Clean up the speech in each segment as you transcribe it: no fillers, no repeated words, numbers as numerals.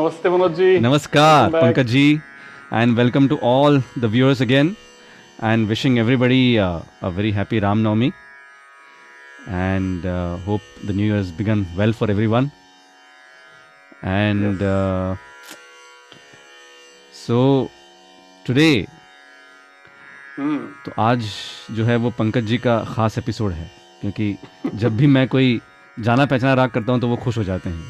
Namaste, Manoj Ji. Namaskar, Pankaj Ji. And welcome to all the viewers again. And wishing everybody a very happy Ram Navami. And hope the new year has begun well for everyone. And yes. So today, तो आज जो है वो पंकज जी का खास episode है, क्योंकि जब भी मैं कोई जाना पहचाना राग करता हूँ तो वो खुश हो जाते हैं,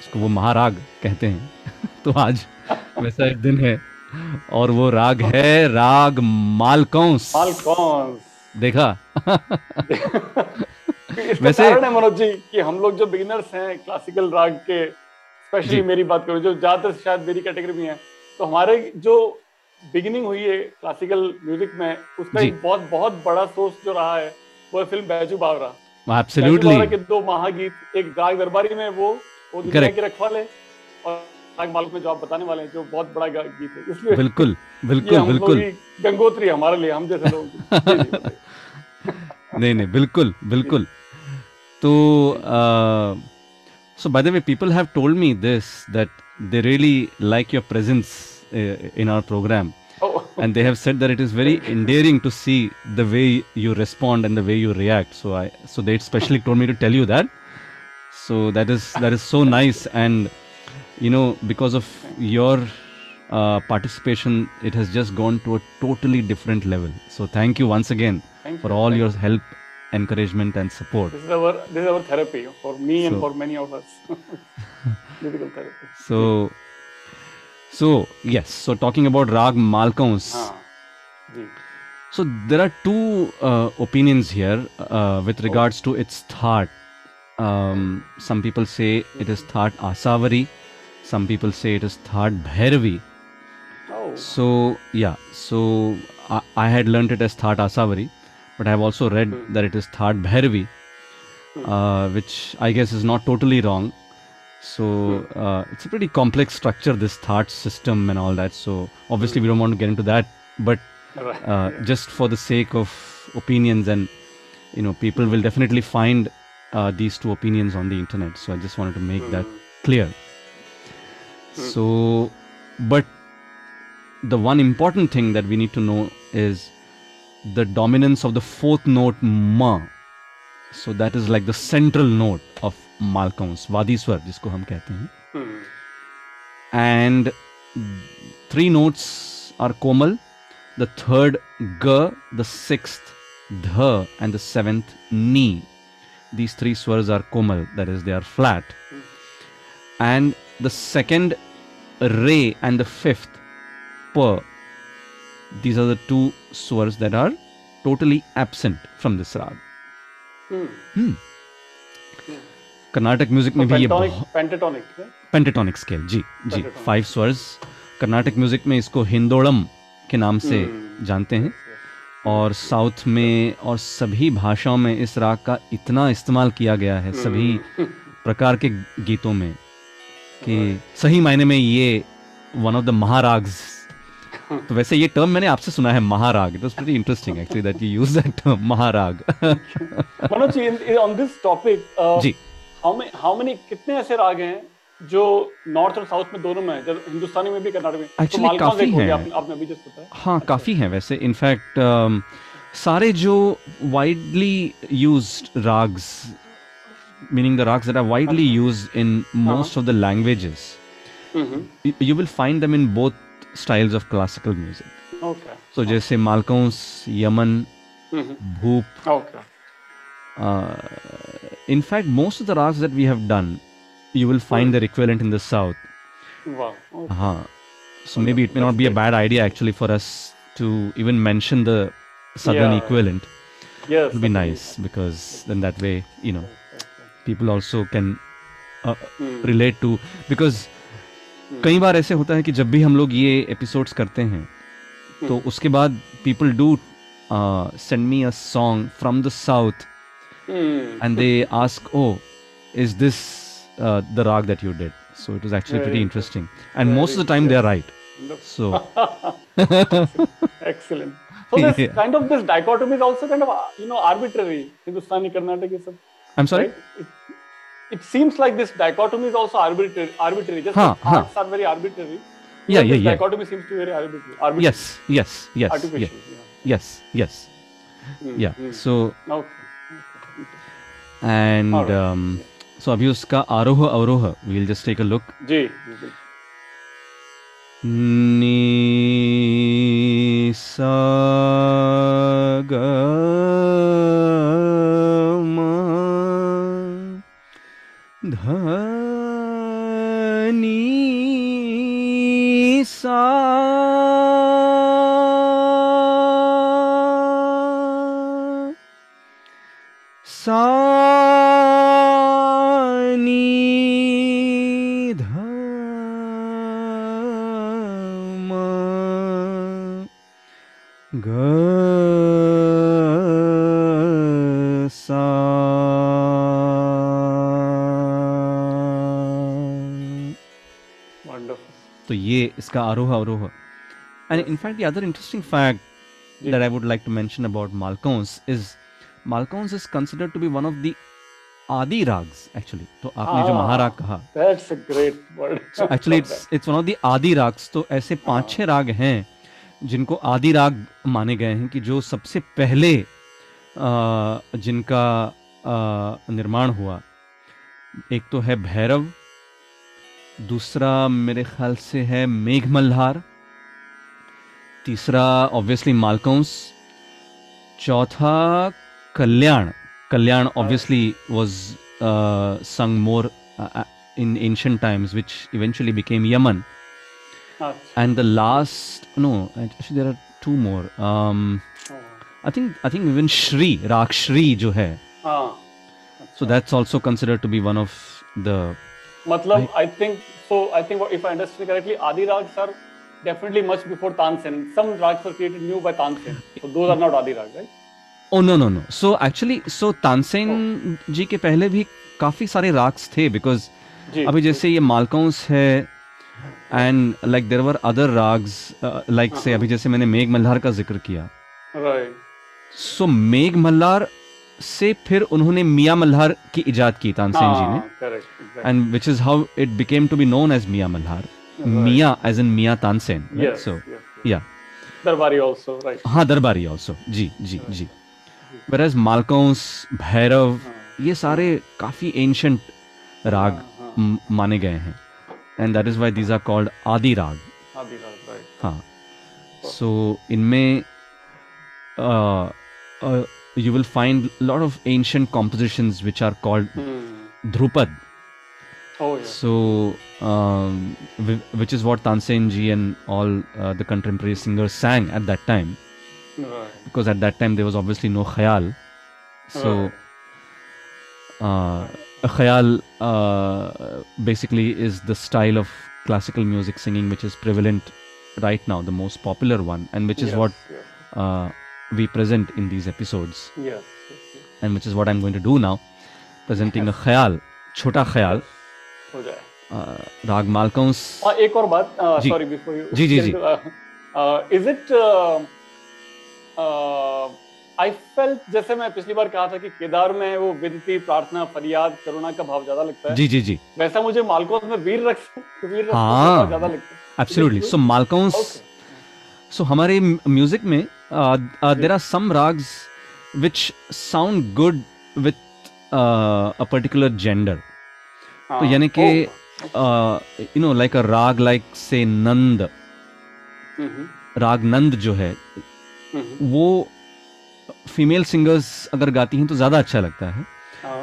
उसको वो महाराग कहते हैं. तो आज वैसा एक दिन है और वो राग है राग मालकौंस. देखा. वैसे कारण है मनोज जी कि हम लोग जो बिगिनर्स हैं क्लासिकल राग के, स्पेशली मेरी बात करूँ जो ज्यादातर शायद मेरी कैटेगरी में है, तो हमारे जो बिगिनिंग हुई है क्लासिकल म्यूजिक में, उसका एक बहुत बहुत बड़ा सोर्स जो रहा है वो है फिल्म बैजू बावरा. एब्सोल्युटली. बावरा के दो महागीत, एक राग दरबारी में वो दुनिया के रखवाले, और राग मालक में जो आप बताने वाले हैं जो बहुत बड़ा गीत है, इसलिए बिल्कुल बिल्कुल बिल्कुल गंगोत्री हमारे लिए, हम जैसे लोग. नहीं बिल्कुल बिल्कुल. तो so by the way, people have told me this, that they really like your presence in our program. Oh. And they have said that it is very endearing to see the way you respond and the way you react. So they specially told me to tell you that. So that is so nice. And you know, because of your participation, it has just gone to a totally different level. So thank you once again for all your help, encouragement and support. This is our therapy for me, and for many of us. Difficult therapy. So yes. So talking about Raag Malkauns. So there are two opinions here with regards to its Thaat. Some people say it is Thaat Asavari. Some people say it is Thaat Bhairavi. Oh. So yeah. So I had learnt it as Thaat Asavari, but I have also read that it is Thaat Bhairavi, which I guess is not totally wrong. So it's a pretty complex structure, this Thaat system and all that. So obviously we don't want to get into that, but just for the sake of opinions, and you know, people will definitely find these two opinions on the internet. So I just wanted to make that clear. So, but the one important thing that we need to know is the dominance of the fourth note ma. So that is like the central note of Malkauns, Vadiswar, जिसको हम कहते हैं. And three notes are Komal, the third G, the sixth Dh, and the seventh Ni. These three swars are Komal, that is, they are flat. And the second Re and the fifth Pa. These are the two swars that are totally absent from this raag. Carnatic music में भी pentatonic scale. जी, five swars. Carnatic music में इसको हिंदोलम के नाम से जानते हैं, और साउथ में और सभी भाषाओं में इस राग का इतना इस्तेमाल किया गया है सभी प्रकार के गीतों में, कि सही मायने में ये one of the महाराग्स. तो वैसे ये टर्म मैंने आपसे सुना है, महाराग. It was pretty interesting actually that you use that term, महाराग. Manoj ji, on this topic, how many कितने ऐसे राग हैं जो नॉर्थ और साउथ में दोनों में है, जब हिंदुस्तानी में भी कर्नाटक में? एक्चुअली काफी हैं. आपने अभी जस्ट बताया. हाँ, काफी हैं वैसे. इनफैक्ट सारे जो widely used ragas, meaning the ragas that are widely used in most of the languages, you will find them in both styles of classical music. Okay. So जैसे Malkauns, Yaman, Bhoop. Okay. In fact, most of the rags that we have done, you will find their equivalent in the south. Wow. Okay. So maybe it may not be a bad idea actually for us to even mention the southern equivalent. Yes. It'll be nice, because then that way, you know, people also can relate to, because कई बार ऐसे होता है कि जब भी हम लोग ये एपिसोड्स करते हैं तो उसके बाद people do send me a song from the south and they ask, oh is this the राग that you did? So it was actually pretty interesting, and most of the time they are right. So excellent. So this kind of this dichotomy is also kind of, you know, arbitrary. Hindustani, Carnatic, ये सब. I'm sorry. it seems like this dichotomy is also arbitrary. Just arts are very arbitrary. Yeah. Dichotomy seems to be very arbitrary. Yes. Artificial. Yes. Yeah. So. Okay. And right. So abhi uska aroha avroha. We'll just take a look. Ji. Ni sa ga ma dha ni sa sa iska aroha aroha. And in fact, the other interesting fact that I would like to mention about Malkauns is considered to be one of the Adi Raags, actually. So aapne jo Maharag kaha, that's a great word. So actually it's one of the Adi Raags. So aise 5-6 raag hain jinko Adi Raag mane gaye hain, ki jo sabse pehle jinka निर्माण हुआ. एक तो है भैरव, दूसरा मेरे ख्याल से है मेघ मल्हार, तीसरा ऑब्वियसली मालकौंस, चौथा कल्याण obviously was sung more in ancient times which eventually became Yaman, and the last no actually there are two more. I think even Shri राक्षरी जो है, so that's also considered to be one of the. I think if I understand correctly, Adi Raags are definitely much before Tansen. Some Raags were created new by Tansen. So those are not Adi Raags, right? Oh, no. So actually, Tansen ji ke pehle bhi kafi sare Raags the, because abhi jaise ye Malkauns hai, and like there were other Raags, like say abhi jaise maine Megh Malhar ka zikr kiya. Right. So Megh Malhar से फिर उन्होंने मिया मल्हार की इजाद की तानसेन जी ने, and which is how it became to be known as Mia Malhar. Mia as in Mia Tansen. So yeah, दरबारी also, right? हाँ, दरबारी also. जी. Whereas मालकौंस, भैरव, ये सारे काफी ancient राग माने गए हैं, and that is why these are called आदि राग. Right? हाँ. So इनमें you will find a lot of ancient compositions which are called Dhrupad. So which is what Tansen ji and all the contemporary singers sang at that time, because at that time there was obviously no Khayal. So Khayal basically is the style of classical music singing which is prevalent right now, the most popular one, and which is what we present in these episodes. Yes. And which is what I'm going to do now, presenting a Khayal, Chota Khayal, Raag Malkauns. Ek aur baat, sorry, before you. Ji. Is it? I felt जैसे मैं पिछली बार कहा था कि केदार में वो विनती, प्रार्थना, फरियाद, करुणा का भाव ज्यादा लगता है. जी. वैसा मुझे मालकौंस में वीर रस ज्यादा लगता है. Absolutely. So Malkauns. So हमारे music में there are some rags which sound good with a particular gender. So, yani ke, like a rag like say Nand. Rag Nand जो है, वो female singers अगर गाती हैं तो ज़्यादा अच्छा लगता है.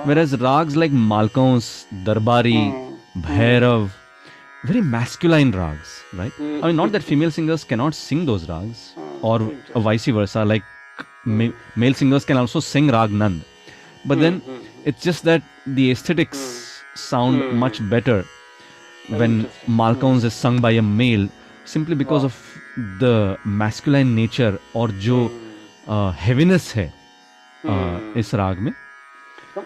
Whereas rags like Malkauns, Darbari, Bhairav, very masculine rags, right? I mean, not that female singers cannot sing those rags, or vice versa, like male singers can also sing Raag Nand, but then it's just that the aesthetics sound much better when Malkauns is sung by a male, simply because of the masculine nature or jo heaviness hai is raag mein.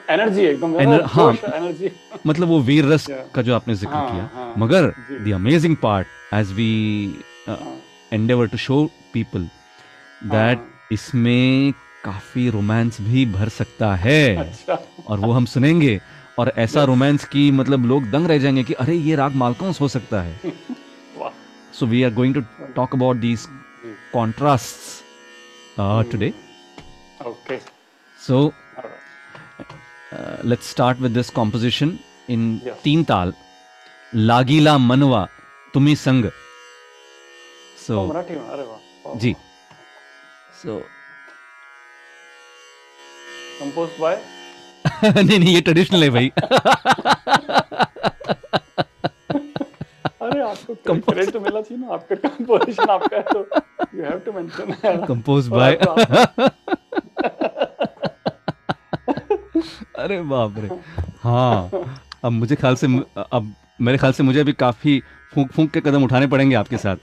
Energy एकदम energy, मतलब वो वीर रस का जो आपने जिक्र किया. मगर the amazing part, as we endeavor to show people, that इसमें काफी रोमांस भी भर सकता है, और वो हम सुनेंगे. और ऐसा रोमांस कि मतलब लोग दंग रह जाएंगे कि अरे ये राग मालकौंस हो सकता है. So we are going to talk about these contrasts today. Okay. So let's start with this composition in Teen Taal. Lagila Manwa Tumi Sang. So Marathi mein, arre wah. Ji. So composed by नहीं नहीं ये traditional है भाई. अरे आपको credit मिला थी ना, आपका कंपोजिशन आपका है तो you have to mention compose by. अरे बाप रे. हाँ अब मुझे ख्याल से अब मेरे ख्याल से मुझे भी काफी फूंक फूंक के कदम उठाने पड़ेंगे आपके साथ.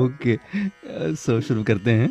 ओके सो शुरू करते हैं.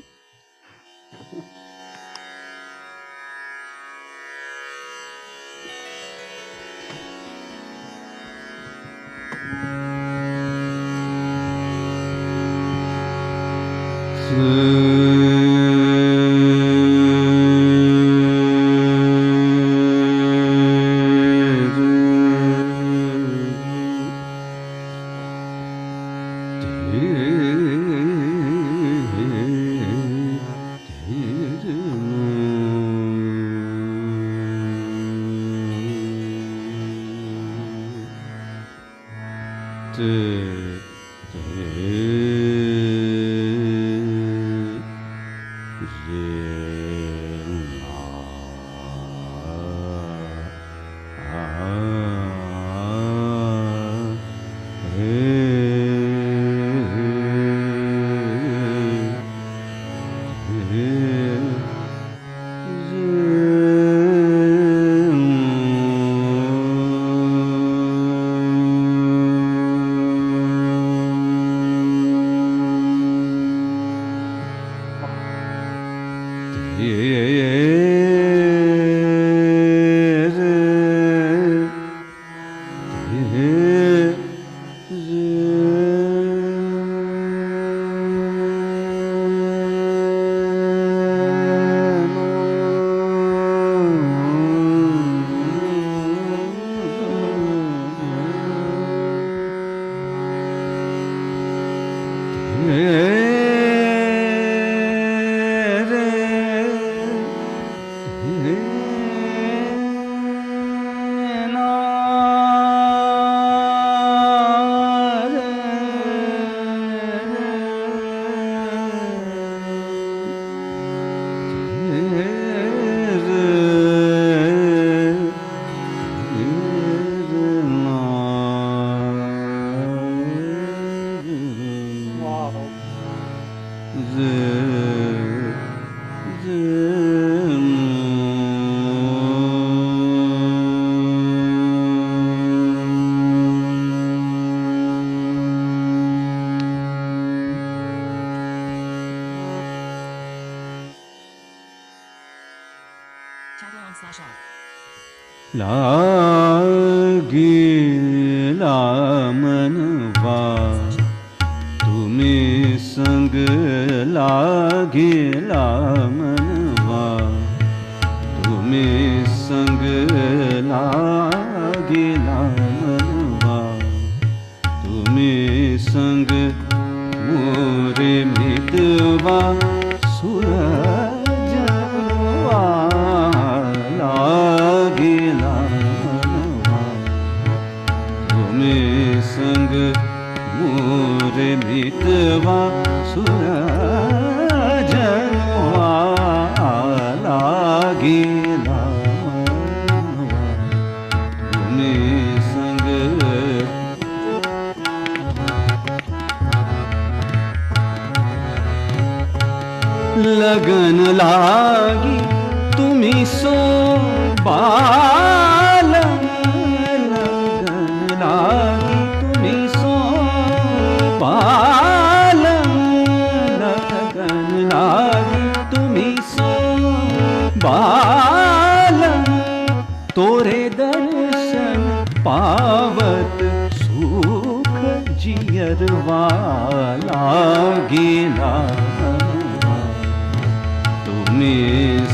Tumhe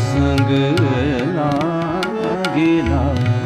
sang गेला la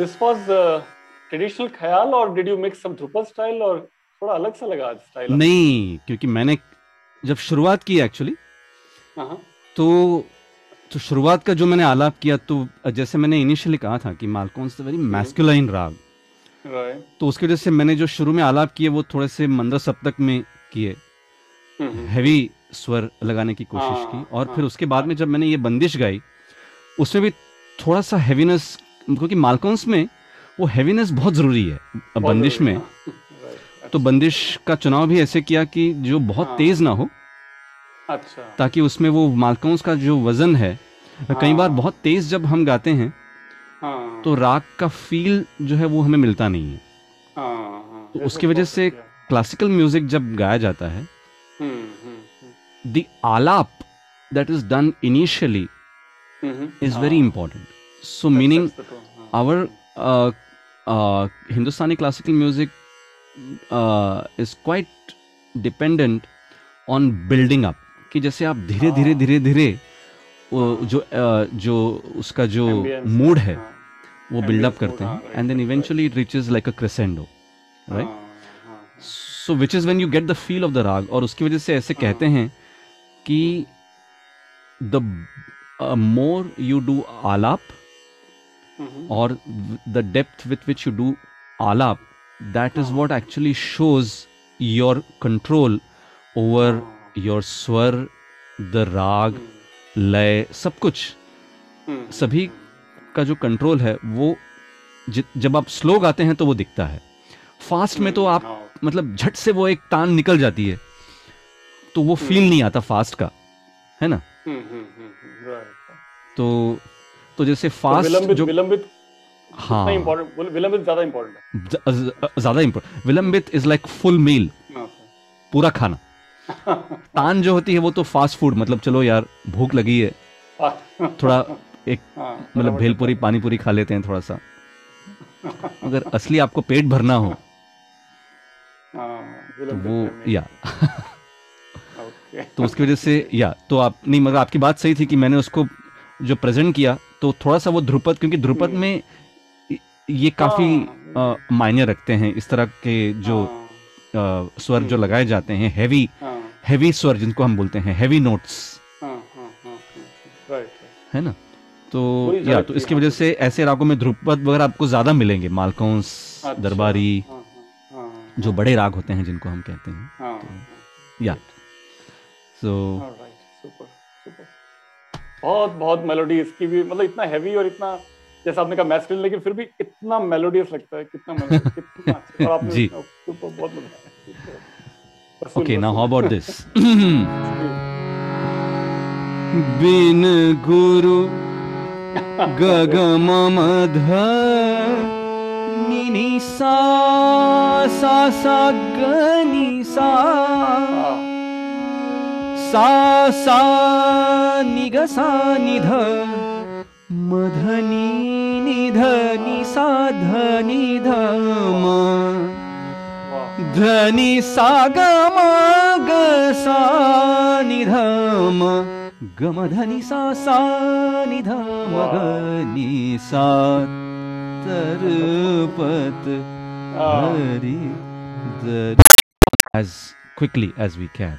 this was traditional ख्याल और did you mix some Dhrupad style और थोड़ा अलग सा लगा स्टाइल? नहीं, क्योंकि मैंने जब शुरुआत की एक्चुअली तो शुरुआत का जो मैंने आलाप किया तो जैसे मैंने इनिशियली कहा था कि मालकौंस वेरी मैस्कुलाइन राग, तो उसकी वजह से मैंने जो शुरू में आलाप किए वो थोड़े से मंदर सप्तक में किए, हैवी स्वर लगाने की कोशिश की। और फिर उसके बाद में जब मैंने ये बंदिश गाई उसमें भी थोड़ा सा हैवीनेस, क्योंकि मालकौंस में वो हैवीनेस बहुत ज़रूरी है बंदिश में, तो बंदिश का चुनाव भी ऐसे किया कि जो बहुत तेज़ ना हो, अच्छा, ताकि उसमें वो मालकौंस का जो वज़न है, कई बार बहुत तेज़ जब हम गाते हैं तो राग का फील जो है वो हमें मिलता नहीं है। तो उसकी वजह से क्लासिकल म्यूजिक जब गाया जाता है the alap that is done initially is very important. So meaning our Hindustani classical music is quite dependent on building up. कि जैसे आप धीरे धीरे धीरे धीरे जो उसका जो मूड है वो build up करते हैं and then eventually it reaches like a crescendo, right? So which is when you get the feel of the rag. और उसकी वजह से ऐसे कहते हैं कि the more you do alap or the depth with which you do alap, that is what actually shows your control over your swar, the rag, लय, सब कुछ, सभी का जो कंट्रोल है वो जब आप स्लो गाते हैं तो वो दिखता है। फास्ट में तो आप मतलब झट से वो एक तान निकल जाती है तो वो फील नहीं आता फास्ट का, है ना? तो जैसे फास्ट तो विलंबित हाँ विलंबित ज़्यादा इम्पोर्टेंट है, ज़्यादा इम्पोर्टेंट। विलंबित इज लाइक फुल मील, पूरा खाना। तान जो होती है वो तो फास्ट फूड, मतलब चलो यार भूख लगी है थोड़ा एक मतलब भेलपुरी पानीपुरी खा लेते हैं थोड़ा सा, अगर असली आपको पेट भरना हो तो वो या तो उसकी वजह से या तो आप नहीं, मगर आपकी बात सही थी कि मैंने उसको जो प्रेजेंट किया तो थोड़ा सा वो ध्रुपद, क्योंकि ध्रुपद में ये काफ़ी मायने रखते हैं इस तरह के जो स्वर जो लगाए जाते हैं, हैवी हैवी स्वर जिनको हम बोलते हैं, हैवी नोट्स, है ना? तो या तो इसकी वजह से ऐसे रागों में ध्रुपद वगैरह आपको ज़्यादा मिलेंगे, मालकौंस, दरबारी, जो बड़े राग होते हैं जिनको हम कहते हैं। या सो सुपर सुपर, बहुत बहुत मेलोडी इसकी भी, मतलब इतना हैवी और इतना जैसा आपने कहा मैस्कुलिन, लेकिन फिर भी इतना मेलोडियस लगता है, कितना अच्छा। और आपने सुपर, बहुत मजा। Okay, now how about this. बिन गुरु गगम मध ni sa sa sa ga ni sa sa ni ga sa ni dha ma dha ni sa dha ni sa ni dha ga ma dha ni sa ni dha ma ga ni sa Dhrupad Hari, as quickly as we can.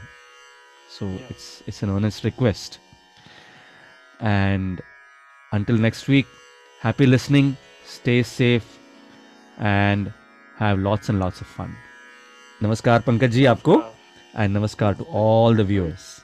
So yeah, it's an honest request. And until next week, happy listening, stay safe, and have lots and lots of fun. Namaskar Pankaj Ji, aapko, and namaskar to all the viewers.